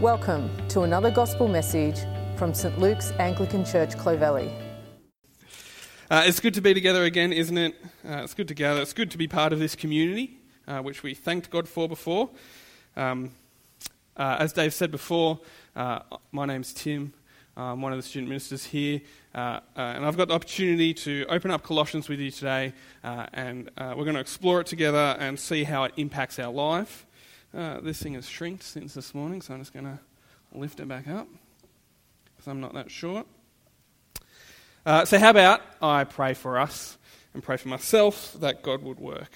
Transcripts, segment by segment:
Welcome to another gospel message from St Luke's Anglican Church, Clovelly. It's good to be together again, isn't it? It's good to gather. It's good to be part of this community, which we thanked God for before. As Dave said before, my name's Tim. I'm one of the student ministers here, and I've got the opportunity to open up Colossians with you today, and we're going to explore it together and see how it impacts our life. This thing has shrinked since this morning, so I'm just going to lift it back up, because I'm not that short. So how about I pray for us and pray for myself that God would work.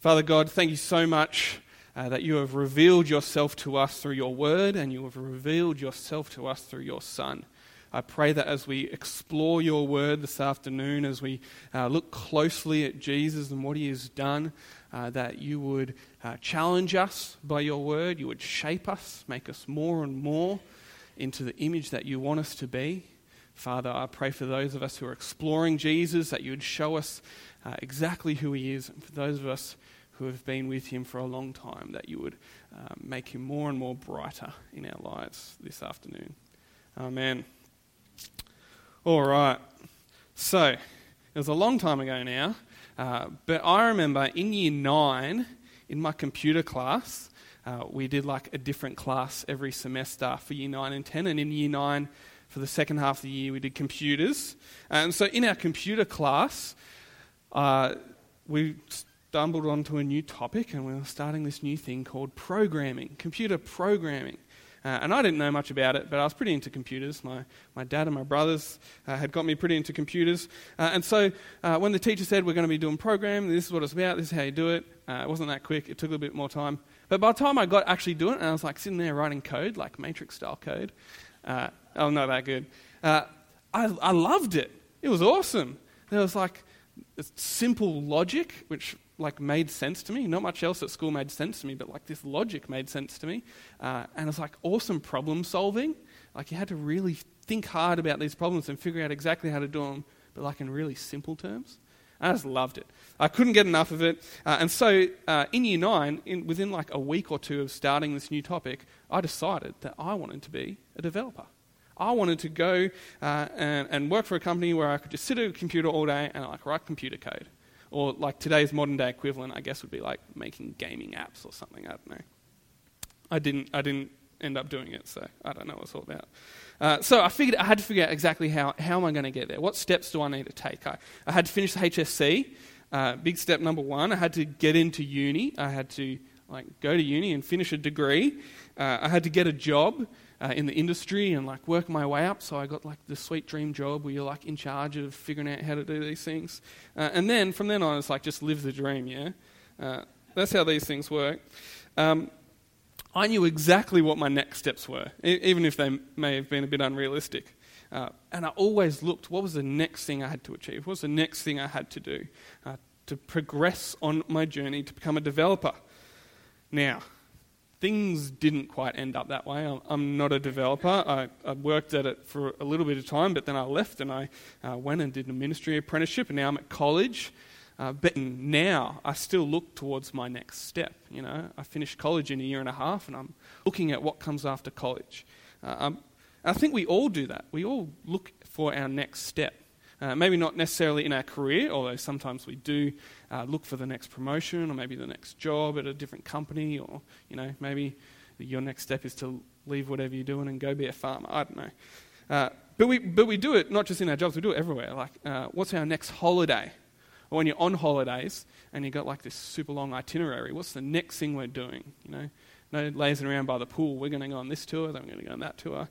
Father God, thank you so much that you have revealed yourself to us through your word, and you have revealed yourself to us through your Son. I pray that as we explore your word this afternoon, as we look closely at Jesus and what he has done, that you would challenge us by your word, you would shape us, make us more and more into the image that you want us to be. Father, I pray for those of us who are exploring Jesus that you would show us exactly who he is, and for those of us who have been with him for a long time, that you would make him more and more brighter in our lives this afternoon. Amen. All right. So, it was a long time ago now, but I remember in year 9, in my computer class, we did like a different class every semester for year 9 and 10, and in year 9, for the second half of the year, we did computers. And so in our computer class, we stumbled onto a new topic, and we were starting this new thing called programming, computer programming. And I didn't know much about it, but I was pretty into computers. My dad and my brothers had got me pretty into computers. And so when the teacher said, we're going to be doing programming, this is what it's about, this is how you do it, it wasn't that quick, it took a little bit more time. But by the time I got actually doing it, and I was like sitting there writing code, like Matrix-style code, oh, not that good. I loved it. It was awesome. There was like simple logic, which like made sense to me. Not much else at school made sense to me, but like this logic made sense to me. And it was like awesome problem solving. Like you had to really think hard about these problems and figure out exactly how to do them, but like in really simple terms. I just loved it. I couldn't get enough of it. And so in year 9, within like a week or two of starting this new topic, I decided that I wanted to be a developer. I wanted to go and work for a company where I could just sit at a computer all day and like write computer code. Or like today's modern day equivalent, I guess, would be like making gaming apps or something. I don't know. I didn't end up doing it, so I don't know what it's all about. So I figured I had to figure out exactly how am I going to get there? What steps do I need to take? I had to finish the HSC, big step number 1. I had to get into uni. I had to like go to uni and finish a degree. I had to get a job in the industry and like work my way up, so I got like the sweet dream job where you're like in charge of figuring out how to do these things, and then from then on it's like just live the dream. That's how these things work. I knew exactly what my next steps were, even if they may have been a bit unrealistic, and I always looked, what was the next thing I had to achieve, what was the next thing I had to do to progress on my journey to become a developer. Now, things didn't quite end up that way. I'm not a developer. I worked at it for a little bit of time, but then I left and I went and did a ministry apprenticeship, and now I'm at college. But now I still look towards my next step. You know, I finished college in a year and a half, and I'm looking at what comes after college. I think we all do that. We all look for our next step. Maybe not necessarily in our career, although sometimes we do look for the next promotion or maybe the next job at a different company, or, you know, maybe your next step is to leave whatever you're doing and go be a farmer. I don't know. But we do it not just in our jobs, we do it everywhere. Like, what's our next holiday? Or when you're on holidays and you've got like this super long itinerary, what's the next thing we're doing? You know, no lazing around by the pool. We're going to go on this tour, then we're going to go on that tour.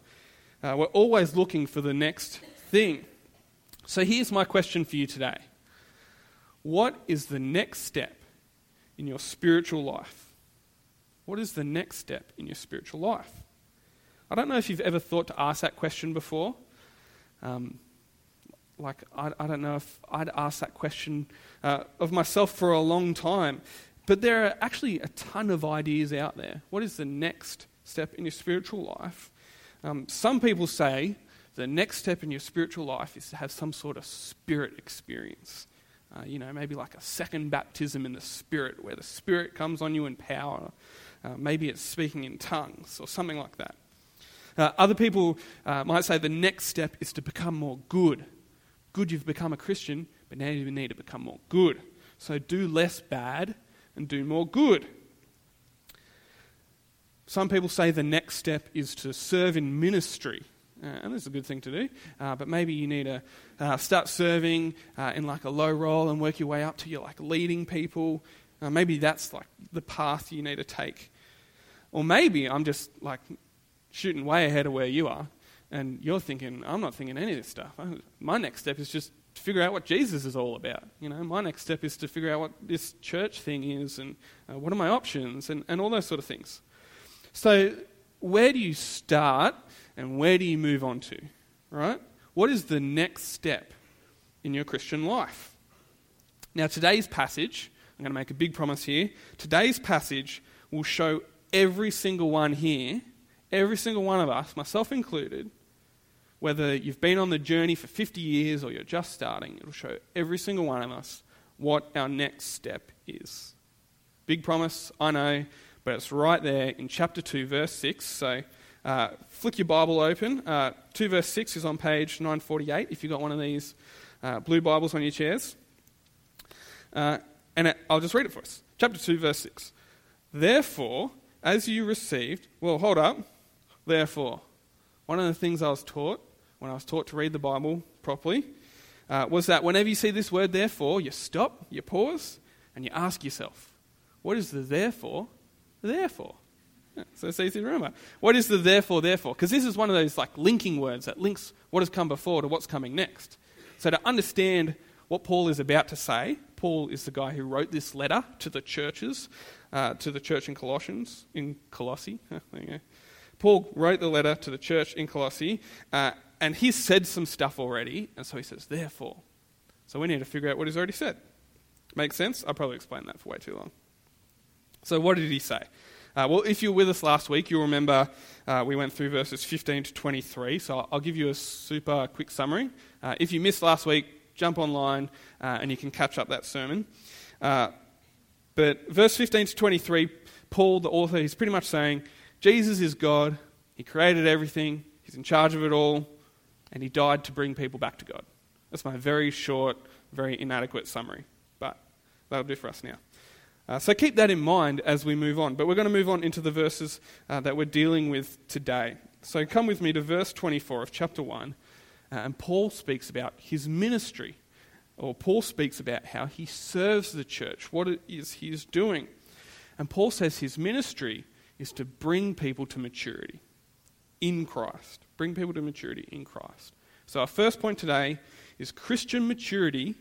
We're always looking for the next thing. So here's my question for you today. What is the next step in your spiritual life? What is the next step in your spiritual life? I don't know if you've ever thought to ask that question before. I don't know if I'd asked that question of myself for a long time. But there are actually a ton of ideas out there. What is the next step in your spiritual life? Some people say the next step in your spiritual life is to have some sort of spirit experience. Maybe like a second baptism in the Spirit, where the Spirit comes on you in power. Maybe it's speaking in tongues or something like that. Other people might say the next step is to become more good. Good, you've become a Christian, but now you need to become more good. So do less bad and do more good. Some people say the next step is to serve in ministry. And that's a good thing to do. But maybe you need to start serving in like a low role and work your way up to you're like leading people. Maybe that's like the path you need to take. Or maybe I'm just like shooting way ahead of where you are. And you're thinking, I'm not thinking any of this stuff. My next step is just to figure out what Jesus is all about. You know, my next step is to figure out what this church thing is and what are my options and all those sort of things. So where do you start and where do you move on to, right? What is the next step in your Christian life? Now today's passage, I'm going to make a big promise here, today's passage will show every single one here, every single one of us, myself included, whether you've been on the journey for 50 years or you're just starting, it'll show every single one of us what our next step is. Big promise, I know. But it's right there in chapter 2, verse 6. So flick your Bible open. 2, verse 6 is on page 948, if you've got one of these blue Bibles on your chairs. And I'll just read it for us. Chapter 2, verse 6. Therefore, as you received... Well, hold up. Therefore. One of the things I was taught, when I was taught to read the Bible properly, was that whenever you see this word therefore, you stop, you pause, and you ask yourself, what is the therefore... Therefore. Yeah, so it's easy to remember. What is the therefore, therefore? Because this is one of those like linking words that links what has come before to what's coming next. So to understand what Paul is about to say, Paul is the guy who wrote this letter to the churches, to the church in Colossae. There you go. Paul wrote the letter to the church in Colossae, and he's said some stuff already, and so he says, therefore. So we need to figure out what he's already said. Makes sense? I'll probably explain that for way too long. So what did he say? Well, if you were with us last week, you'll remember we went through verses 15 to 23, so I'll give you a super quick summary. If you missed last week, jump online and you can catch up that sermon. But verse 15 to 23, Paul, the author, he's pretty much saying, Jesus is God, he created everything, he's in charge of it all, and he died to bring people back to God. That's my very short, very inadequate summary, but that'll do for us now. So keep that in mind as we move on. But we're going to move on into the verses that we're dealing with today. So come with me to verse 24 of chapter 1. And Paul speaks about his ministry. Or Paul speaks about how he serves the church, what it is he is doing. And Paul says his ministry is to bring people to maturity in Christ. Bring people to maturity in Christ. So our first point today is Christian maturity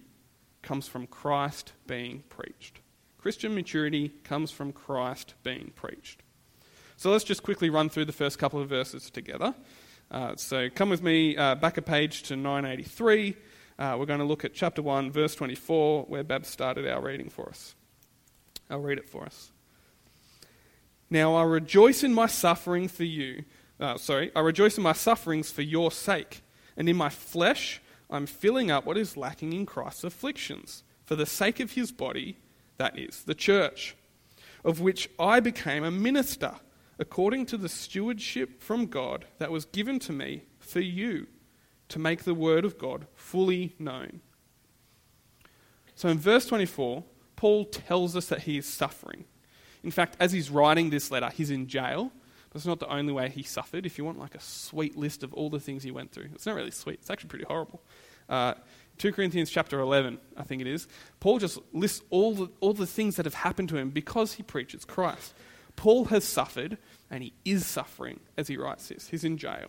comes from Christ being preached. Christian maturity comes from Christ being preached. So let's just quickly run through the first couple of verses together. So come with me back a page to 983. We're going to look at chapter 1, verse 24, where Bab started our reading for us. I'll read it for us. Now I rejoice in my suffering for you. I rejoice in my sufferings for your sake, and in my flesh I'm filling up what is lacking in Christ's afflictions for the sake of his body, that is, the church, of which I became a minister, according to the stewardship from God that was given to me for you, to make the word of God fully known. So in verse 24, Paul tells us that he is suffering. In fact, as he's writing this letter, he's in jail. That's not the only way he suffered. If you want like a sweet list of all the things he went through, it's not really sweet, it's actually pretty horrible. 2 Corinthians chapter 11, I think it is. Paul just lists all the things that have happened to him because he preaches Christ. Paul has suffered, and he is suffering as he writes this. He's in jail.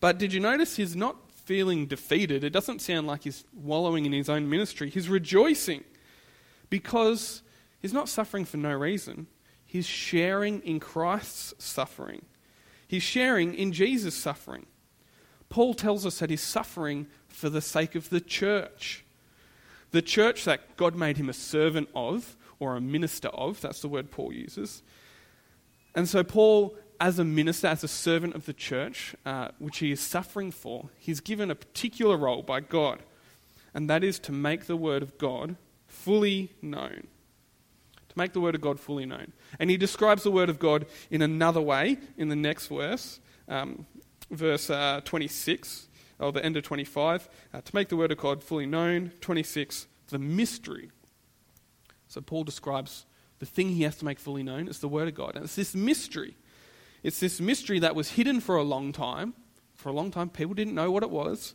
But did you notice he's not feeling defeated? It doesn't sound like he's wallowing in his own ministry. He's rejoicing because he's not suffering for no reason. He's sharing in Christ's suffering. He's sharing in Jesus' suffering. Paul tells us that he's suffering for the sake of the church that God made him a servant of or a minister of. That's the word Paul uses. And so Paul, as a minister, as a servant of the church, which he is suffering for, he's given a particular role by God, and that is to make the word of God fully known. to make the word of God fully known. And he describes the word of God in another way in the next verse, verse 26, or the end of 25, to make the word of God fully known. 26, the mystery. So Paul describes the thing he has to make fully known is the word of God. And it's this mystery. It's this mystery that was hidden for a long time. For a long time, people didn't know what it was.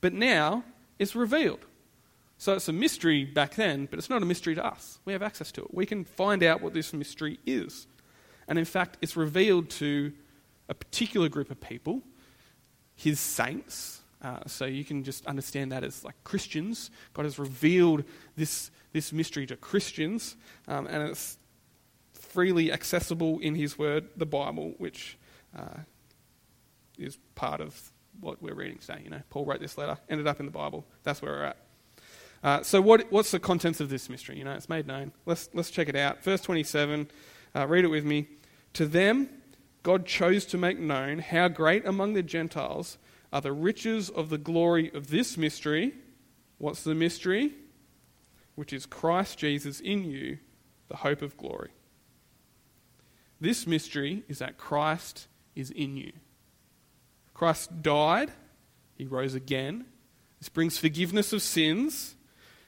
But now, it's revealed. So it's a mystery back then, but it's not a mystery to us. We have access to it. We can find out what this mystery is. And in fact, it's revealed to a particular group of people, his saints. So you can just understand that as like Christians. God has revealed this mystery to Christians, and it's freely accessible in his word, the Bible, which is part of what we're reading today. You know, Paul wrote this letter, ended up in the Bible. That's where we're at. So what's the contents of this mystery? You know, it's made known. Let's check it out. Verse 27, read it with me. To them, God chose to make known how great among the Gentiles are the riches of the glory of this mystery. What's the mystery? Which is Christ Jesus in you, the hope of glory. This mystery is that Christ is in you. Christ died. He rose again. This brings forgiveness of sins.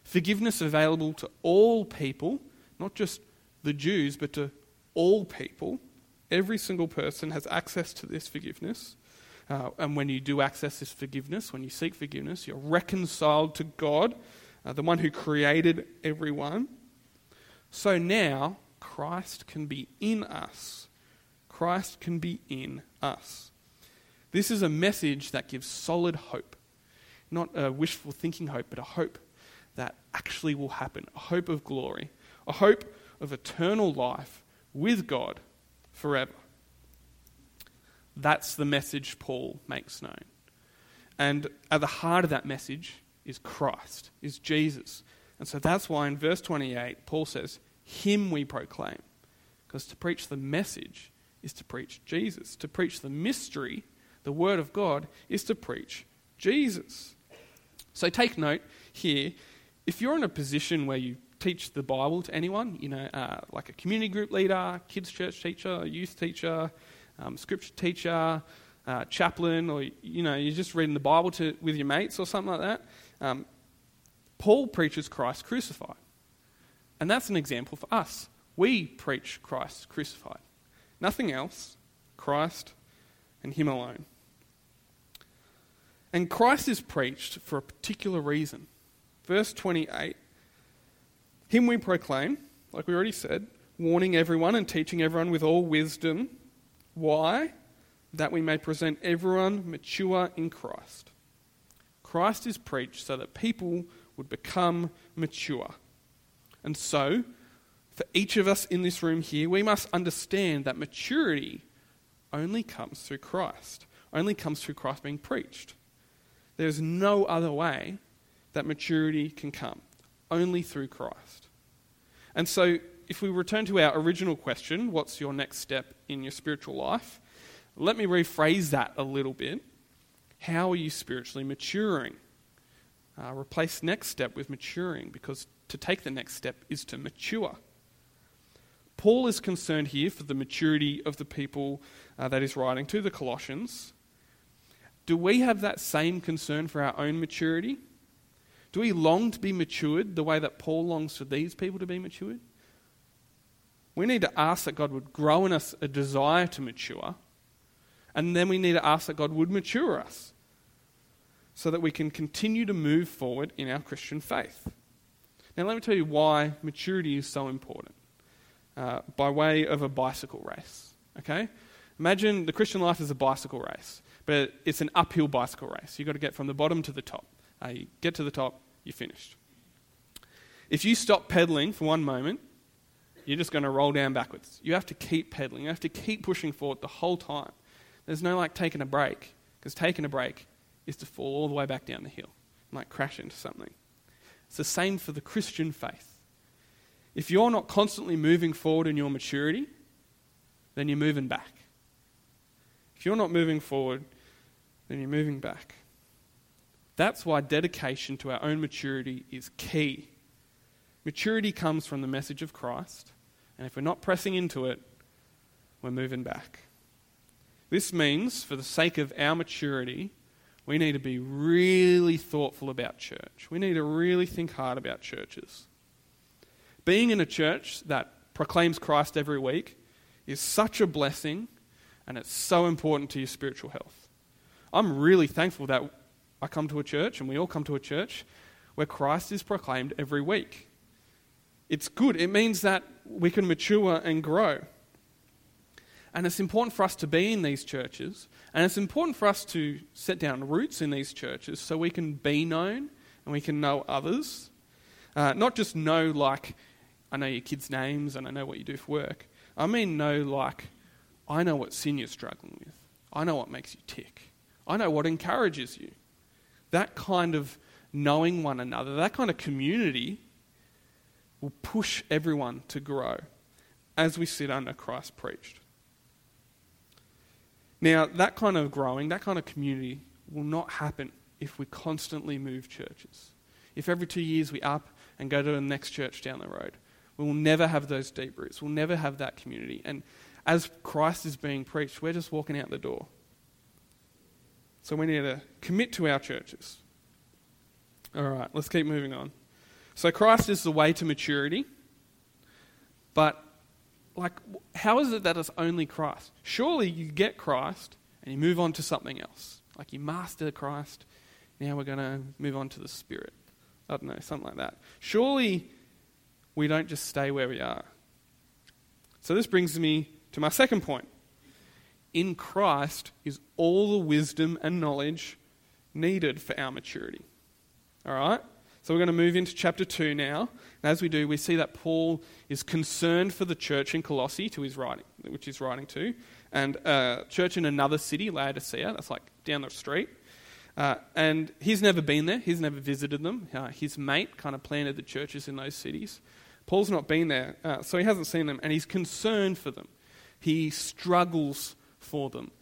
Forgiveness available to all people, not just the Jews, but to all people. Every single person has access to this forgiveness. And when you do access this forgiveness, when you seek forgiveness, you're reconciled to God, the one who created everyone. So now, Christ can be in us. Christ can be in us. This is a message that gives solid hope. Not a wishful thinking hope, but a hope that actually will happen, a hope of glory, a hope of eternal life with God forever. That's the message Paul makes known. And at the heart of that message is Christ, is Jesus. And so that's why in verse 28, Paul says, him we proclaim. Because to preach the message is to preach Jesus. To preach the mystery, the word of God, is to preach Jesus. So take note here, if you're in a position where you teach the Bible to anyone, you know, like a community group leader, kids church teacher, youth teacher, scripture teacher, chaplain, or, you know, you're just reading the Bible with your mates or something like that, Paul preaches Christ crucified. And that's an example for us. We preach Christ crucified. Nothing else, Christ and him alone. And Christ is preached for a particular reason. Verse 28, him we proclaim, like we already said, warning everyone and teaching everyone with all wisdom. Why? That we may present everyone mature in Christ. Christ is preached so that people would become mature. And so, for each of us in this room here, we must understand that maturity only comes through Christ being preached. There's no other way that maturity can come, only through Christ. And so, if we return to our original question, what's your next step in your spiritual life? Let me rephrase that a little bit. How are you spiritually maturing? Replace next step with maturing, because to take the next step is to mature. Paul is concerned here for the maturity of the people that he's writing to, the Colossians. Do we have that same concern for our own maturity? Do we long to be matured the way that Paul longs for these people to be matured? We need to ask that God would grow in us a desire to mature, and then we need to ask that God would mature us so that we can continue to move forward in our Christian faith. Now, let me tell you why maturity is so important by way of a bicycle race, okay? Imagine the Christian life is a bicycle race, but it's an uphill bicycle race. You've got to get from the bottom to the top. You get to the top, you're finished. If you stop pedaling for one moment, you're just going to roll down backwards. You have to keep pedaling. You have to keep pushing forward the whole time. There's no like taking a break, because taking a break is to fall all the way back down the hill and like crash into something. It's the same for the Christian faith. If you're not constantly moving forward in your maturity, then you're moving back. If you're not moving forward, then you're moving back. That's why dedication to our own maturity is key. Maturity comes from the message of Christ, And if we're not pressing into it, we're moving back. This means, for the sake of our maturity, we need to be really thoughtful about church. We need to really think hard about churches. Being in a church that proclaims Christ every week is such a blessing, and it's so important to your spiritual health. I'm really thankful that I come to a church, and we all come to a church, where Christ is proclaimed every week. It's good. It means that we can mature and grow. And it's important for us to be in these churches, and it's important for us to set down roots in these churches so we can be known and we can know others. Not just know, like, I know your kids' names and I know what you do for work. I mean know, like, I know what sin you're struggling with. I know what makes you tick. I know what encourages you. That kind of knowing one another, that kind of community will push everyone to grow as we sit under Christ preached. Now, that kind of growing, that kind of community will not happen if we constantly move churches. If every 2 years we up and go to the next church down the road, we will never have those deep roots. We'll never have that community. And as Christ is being preached, we're just walking out the door. So we need to commit to our churches. All right, let's keep moving on. So Christ is the way to maturity. But, like, how is it that it's only Christ? Surely you get Christ and you move on to something else. Like, you master Christ, now we're going to move on to the Spirit. I don't know, something like that. Surely we don't just stay where we are. So this brings me to my second point. In Christ is all the wisdom and knowledge needed for our maturity. All right? So we're going to move into chapter 2 now. And as we do, we see that Paul is concerned for the church in Colossae, to his writing, which he's writing to, and a church in another city, Laodicea, that's like down the street. And he's never been there. He's never visited them. His mate kind of planted the churches in those cities. Paul's not been there, so he hasn't seen them, and he's concerned for them. He struggles for them.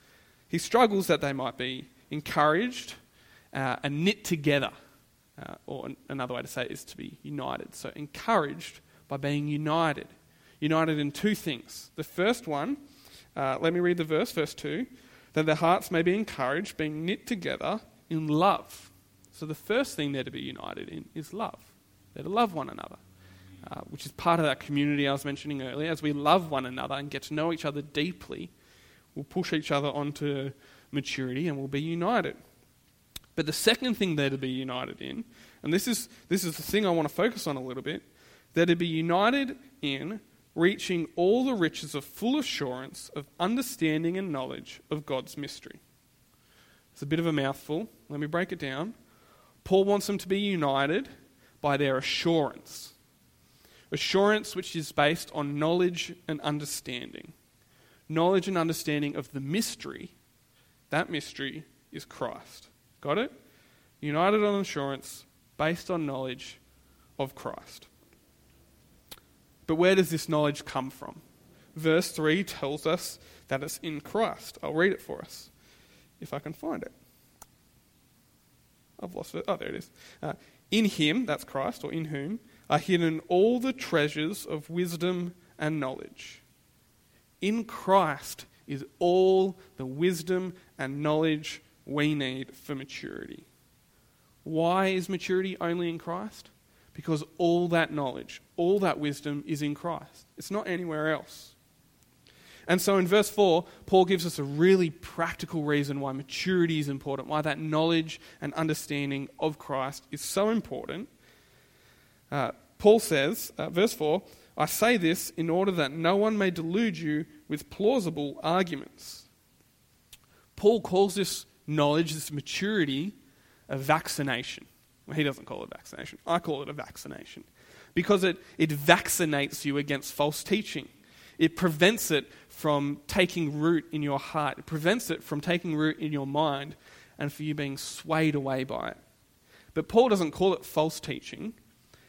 He struggles that they might be encouraged and knit together, or another way to say it is to be united. So encouraged by being united. United in two things. The first one, let me read the verse, verse 2, that their hearts may be encouraged, being knit together in love. So the first thing they're to be united in is love. They're to love one another. Which is part of that community I was mentioning earlier. As we love one another and get to know each other deeply, we'll push each other onto maturity and we'll be united. But the second thing they're to be united in, and this is the thing I want to focus on a little bit, they're to be united in reaching all the riches of full assurance of understanding and knowledge of God's mystery. It's a bit of a mouthful. Let me break it down. Paul wants them to be united by their assurance. Assurance which is based on knowledge and understanding. Knowledge and understanding of the mystery. That mystery is Christ. Got it? United on assurance, based on knowledge of Christ. But where does this knowledge come from? Verse 3 tells us that it's in Christ. I'll read it for us, if I can find it. I've lost it. Oh, there it is. In him, that's Christ, or in whom, are hidden all the treasures of wisdom and knowledge. In Christ is all the wisdom and knowledge we need for maturity. Why is maturity only in Christ? Because all that knowledge, all that wisdom is in Christ. It's not anywhere else. And so in verse 4, Paul gives us a really practical reason why maturity is important, why that knowledge and understanding of Christ is so important. Paul says, verse 4, I say this in order that no one may delude you with plausible arguments. Paul calls this knowledge, this maturity, a vaccination. Well, he doesn't call it a vaccination. I call it a vaccination. Because it vaccinates you against false teaching. It prevents it from taking root in your heart. It prevents it from taking root in your mind and for you being swayed away by it. But Paul doesn't call it false teaching.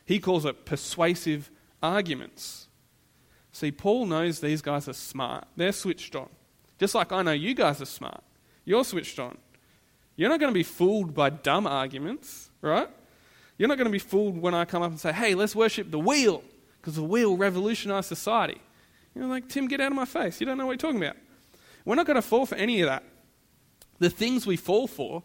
He calls it persuasive arguments. See, Paul knows these guys are smart. They're switched on. Just like I know you guys are smart. You're switched on. You're not going to be fooled by dumb arguments, right? You're not going to be fooled when I come up and say, hey, let's worship the wheel, because the wheel revolutionized society. You're like, Tim, get out of my face. You don't know what you're talking about. We're not going to fall for any of that. The things we fall for,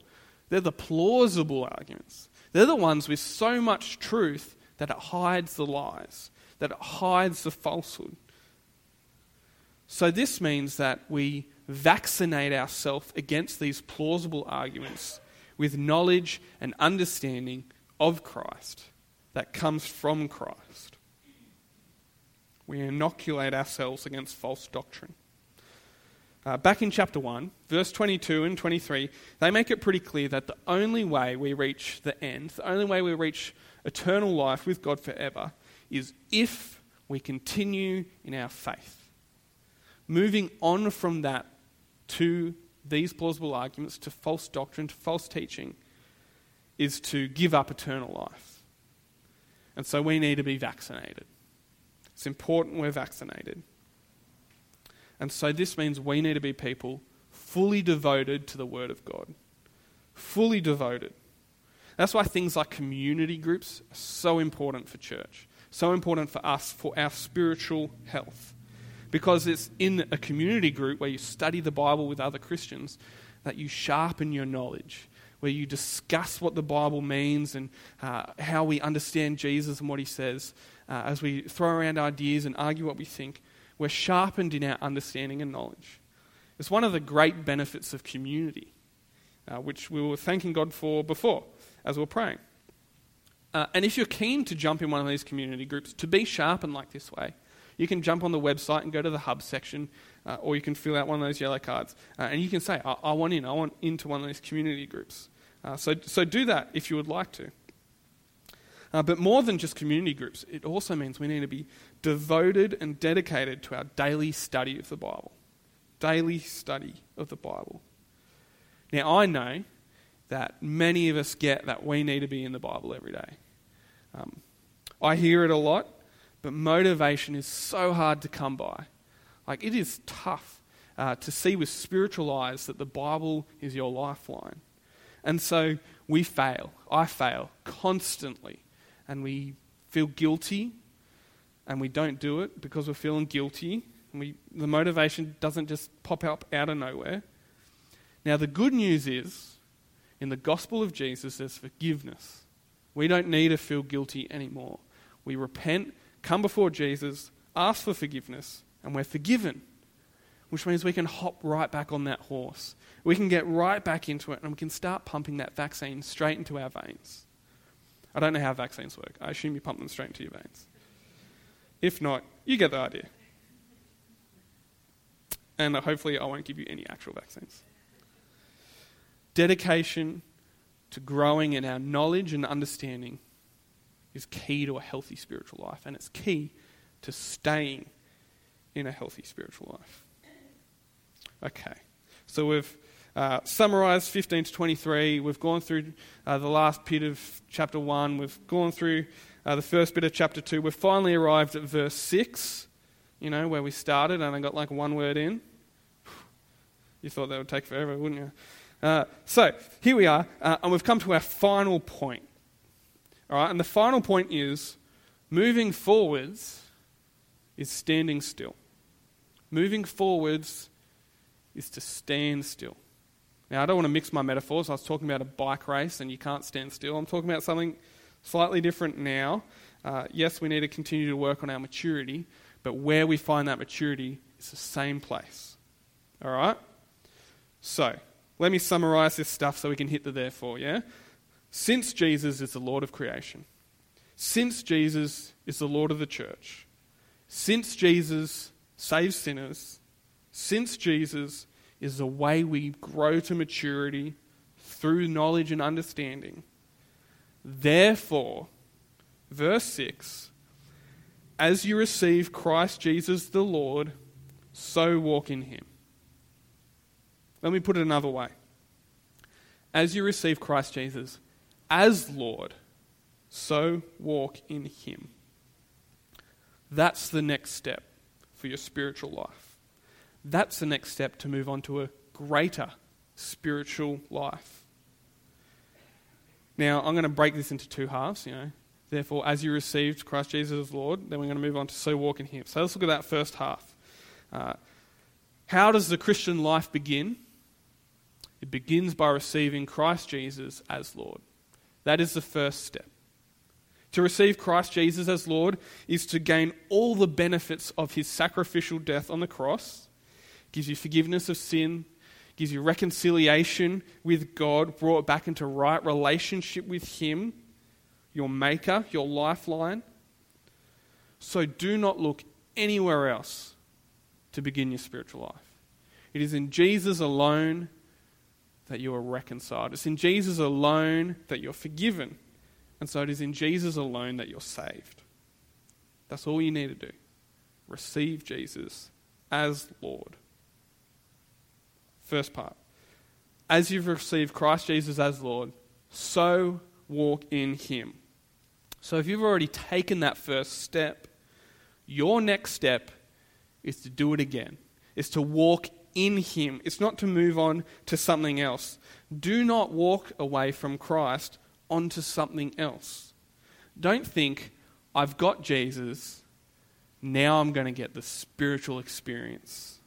they're the plausible arguments. They're the ones with so much truth that it hides the lies, that it hides the falsehood. So this means that we vaccinate ourselves against these plausible arguments with knowledge and understanding of Christ that comes from Christ. We inoculate ourselves against false doctrine. Back in chapter 1, verse 22 and 23, they make it pretty clear that the only way we reach the end, the only way we reach eternal life with God forever, is if we continue in our faith. Moving on from that to these plausible arguments, to false doctrine, to false teaching, is to give up eternal life. And so we need to be vaccinated. It's important we're vaccinated. And so this means we need to be people fully devoted to the Word of God. Fully devoted. That's why things like community groups are so important for church. So important for us, for our spiritual health. Because it's in a community group where you study the Bible with other Christians that you sharpen your knowledge, where you discuss what the Bible means and how we understand Jesus and what he says. As we throw around ideas and argue what we think, we're sharpened in our understanding and knowledge. It's one of the great benefits of community, which we were thanking God for before as we were praying. And if you're keen to jump in one of these community groups, to be sharpened like this way, you can jump on the website and go to the hub section, or you can fill out one of those yellow cards, and you can say, I want into one of these community groups. So do that if you would like to. But more than just community groups, it also means we need to be devoted and dedicated to our daily study of the Bible. Daily study of the Bible. Now, I know that many of us get that we need to be in the Bible every day. I hear it a lot, but motivation is so hard to come by. Like, it is tough to see with spiritual eyes that the Bible is your lifeline. And so we fail. I fail constantly. And we feel guilty, and we don't do it because we're feeling guilty. And the motivation doesn't just pop up out of nowhere. Now, the good news is, in the gospel of Jesus, there's forgiveness. We don't need to feel guilty anymore. We repent, come before Jesus, ask for forgiveness, and we're forgiven. Which means we can hop right back on that horse. We can get right back into it, and we can start pumping that vaccine straight into our veins. I don't know how vaccines work. I assume you pump them straight into your veins. If not, you get the idea. And hopefully I won't give you any actual vaccines. Dedication to growing in our knowledge and understanding is key to a healthy spiritual life, and it's key to staying in a healthy spiritual life. Okay, so we've summarized 15 to 23. We've gone through the last bit of chapter 1. We've gone through the first bit of chapter 2. We've finally arrived at verse 6, you know, where we started, and I got like one word in. You thought that would take forever, wouldn't you? So here we are, and we've come to our final point. All right, and the final point is moving forwards is standing still. Moving forwards is to stand still. Now, I don't want to mix my metaphors. I was talking about a bike race and you can't stand still. I'm talking about something slightly different now. Yes, we need to continue to work on our maturity, but where we find that maturity is the same place. All right? So, let me summarize this stuff so we can hit the therefore, yeah? Since Jesus is the Lord of creation, since Jesus is the Lord of the church, since Jesus saves sinners, since Jesus is the way we grow to maturity through knowledge and understanding. Therefore, verse 6, as you receive Christ Jesus the Lord, so walk in him. Let me put it another way. As you receive Christ Jesus as Lord, so walk in him. That's the next step for your spiritual life. That's the next step to move on to a greater spiritual life. Now, I'm going to break this into two halves, you know. Therefore, as you received Christ Jesus as Lord, then we're going to move on to so walk in him. So let's look at that first half. How does the Christian life begin? It begins by receiving Christ Jesus as Lord. That is the first step. To receive Christ Jesus as Lord is to gain all the benefits of his sacrificial death on the cross. It gives you forgiveness of sin, gives you reconciliation with God, brought back into right relationship with him, your maker, your lifeline. So do not look anywhere else to begin your spiritual life. It is in Jesus alone that you are reconciled. It's in Jesus alone that you're forgiven. And so it is in Jesus alone that you're saved. That's all you need to do. Receive Jesus as Lord. First part. As you've received Christ Jesus as Lord, so walk in him. So if you've already taken that first step, your next step is to do it again. It's to walk in him. It's not to move on to something else. Do not walk away from Christ onto something else. Don't think, I've got Jesus, now I'm going to get the spiritual experience.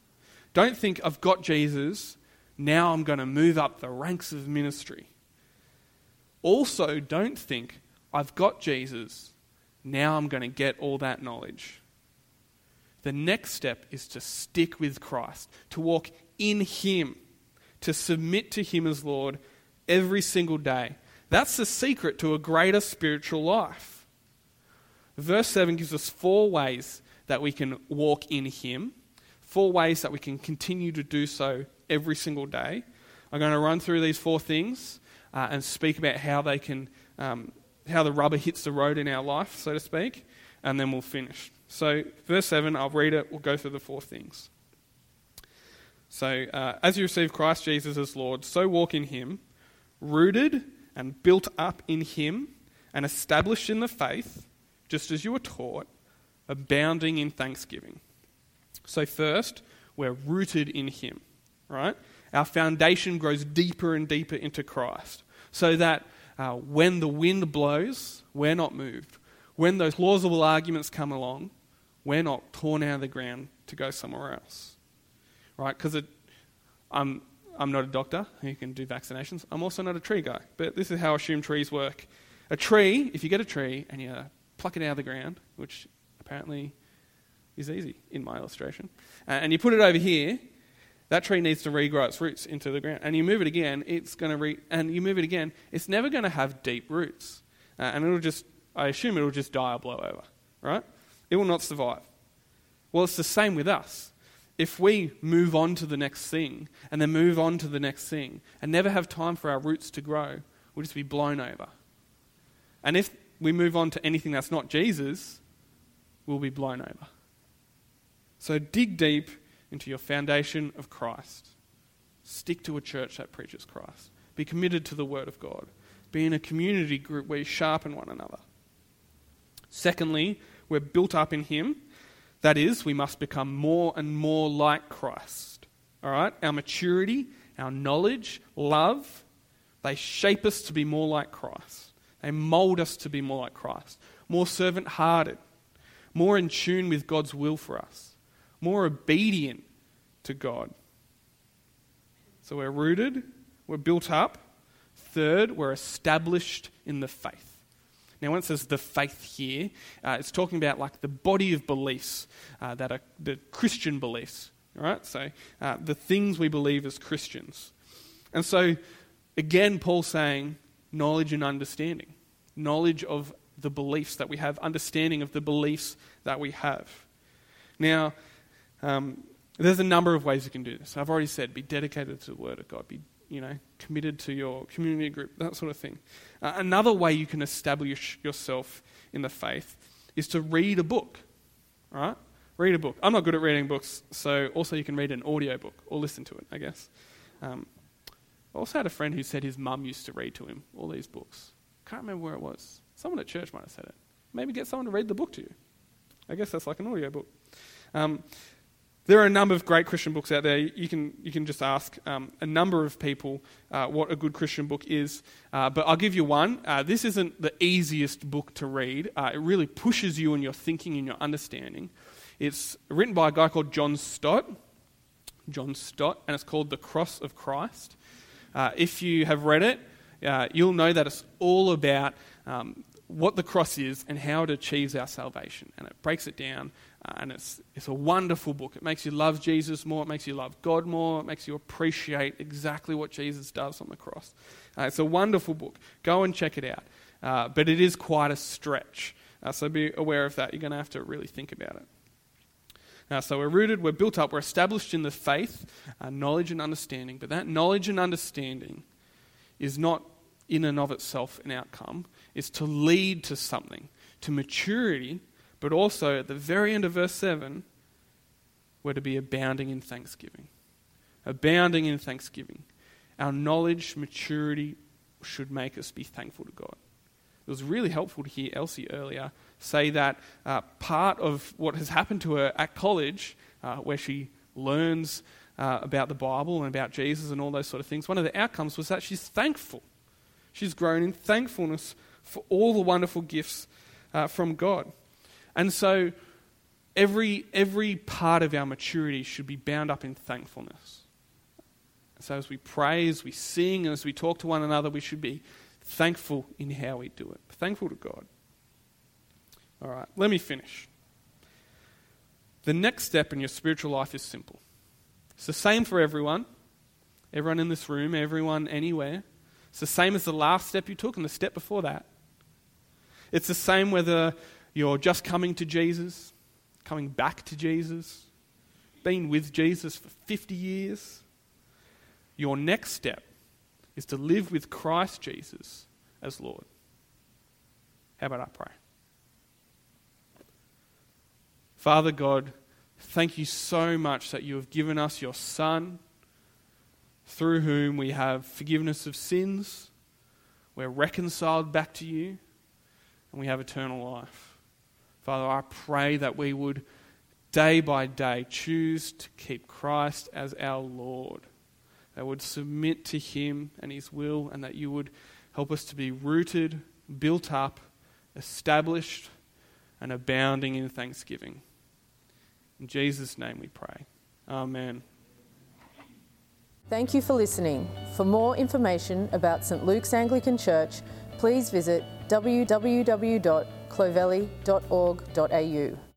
Don't think, I've got Jesus, now I'm going to move up the ranks of ministry. Also, don't think, I've got Jesus, now I'm going to get all that knowledge. The next step is to stick with Christ, to walk in him, to submit to him as Lord every single day. That's the secret to a greater spiritual life. Verse 7 gives us 4 ways that we can walk in him, 4 ways that we can continue to do so every single day. I'm going to run through these 4 things and speak about how they can, how the rubber hits the road in our life, so to speak, and then we'll finish. So verse 7, I'll read it, we'll go through the 4 things. So, as you receive Christ Jesus as Lord, so walk in him, rooted and built up in him, and established in the faith, just as you were taught, abounding in thanksgiving. So first, we're rooted in him, right? Our foundation grows deeper and deeper into Christ, so that when the wind blows, we're not moved. When those plausible arguments come along, we're not torn out of the ground to go somewhere else, right? Because I'm not a doctor who can do vaccinations. I'm also not a tree guy, but this is how I assume trees work. A tree, if you get a tree and you pluck it out of the ground, which apparently is easy in my illustration, and you put it over here, that tree needs to regrow its roots into the ground. And you move it again, it's going to it's never going to have deep roots. And it'll just die or blow over, right? It will not survive. Well, it's the same with us. If we move on to the next thing, and then move on to the next thing, and never have time for our roots to grow, we'll just be blown over. And if we move on to anything that's not Jesus, we'll be blown over. So dig deep into your foundation of Christ. Stick to a church that preaches Christ. Be committed to the Word of God. Be in a community group where you sharpen one another. Secondly, we're built up in him. That is, we must become more and more like Christ. All right? Our maturity, our knowledge, love, they shape us to be more like Christ. They mold us to be more like Christ. More servant-hearted. More in tune with God's will for us. More obedient to God. So we're rooted. We're built up. Third, we're established in the faith. Now, when it says the faith here, it's talking about like the body of beliefs that are the Christian beliefs, right? So the things we believe as Christians. And so, again, Paul's saying knowledge and understanding. Knowledge of the beliefs that we have, understanding of the beliefs that we have. Now, there's a number of ways you can do this. I've already said, be dedicated to the Word of God, be committed to your community group, that sort of thing. Another way you can establish yourself in the faith is to read a book, all right? Read a book. I'm not good at reading books, so also you can read an audio book or listen to it, I guess. I also had a friend who said his mum used to read to him all these books. Can't remember where it was. Someone at church might have said it. Maybe get someone to read the book to you. I guess that's like an audio book. There are a number of great Christian books out there. You can just ask a number of people what a good Christian book is. But I'll give you one. This isn't the easiest book to read. It really pushes you in your thinking and your understanding. It's written by a guy called John Stott, and it's called The Cross of Christ. If you have read it, you'll know that it's all about what the cross is and how it achieves our salvation. And it breaks it down, and it's a wonderful book. It makes you love Jesus more. It makes you love God more. It makes you appreciate exactly what Jesus does on the cross. It's a wonderful book. Go and check it out. But it is quite a stretch. So be aware of that. You're going to have to really think about it. So we're rooted, we're built up, we're established in the faith, knowledge and understanding. But that knowledge and understanding is not in and of itself an outcome. It's to lead to something, to maturity, but also at the very end of verse 7, we're to be abounding in thanksgiving. Abounding in thanksgiving. Our knowledge, maturity should make us be thankful to God. It was really helpful to hear Elsie earlier say that part of what has happened to her at college, where she learns about the Bible and about Jesus and all those sort of things, one of the outcomes was that she's thankful. She's grown in thankfulness for all the wonderful gifts from God. And so every part of our maturity should be bound up in thankfulness. So as we pray, as we sing, and as we talk to one another, we should be thankful in how we do it. Thankful to God. All right, let me finish. The next step in your spiritual life is simple. It's the same for everyone. Everyone in this room, everyone anywhere. It's the same as the last step you took and the step before that. It's the same whether you're just coming to Jesus, coming back to Jesus, been with Jesus for 50 years. Your next step is to live with Christ Jesus as Lord. How about I pray? Father God, thank you so much that you have given us your Son, through whom we have forgiveness of sins, we're reconciled back to you, and we have eternal life. Father, I pray that we would day by day choose to keep Christ as our Lord. That would submit to him and his will, and that you would help us to be rooted, built up, established, and abounding in thanksgiving. In Jesus' name we pray. Amen. Thank you for listening. For more information about St Luke's Anglican Church, please visit www.clovelly.org.au.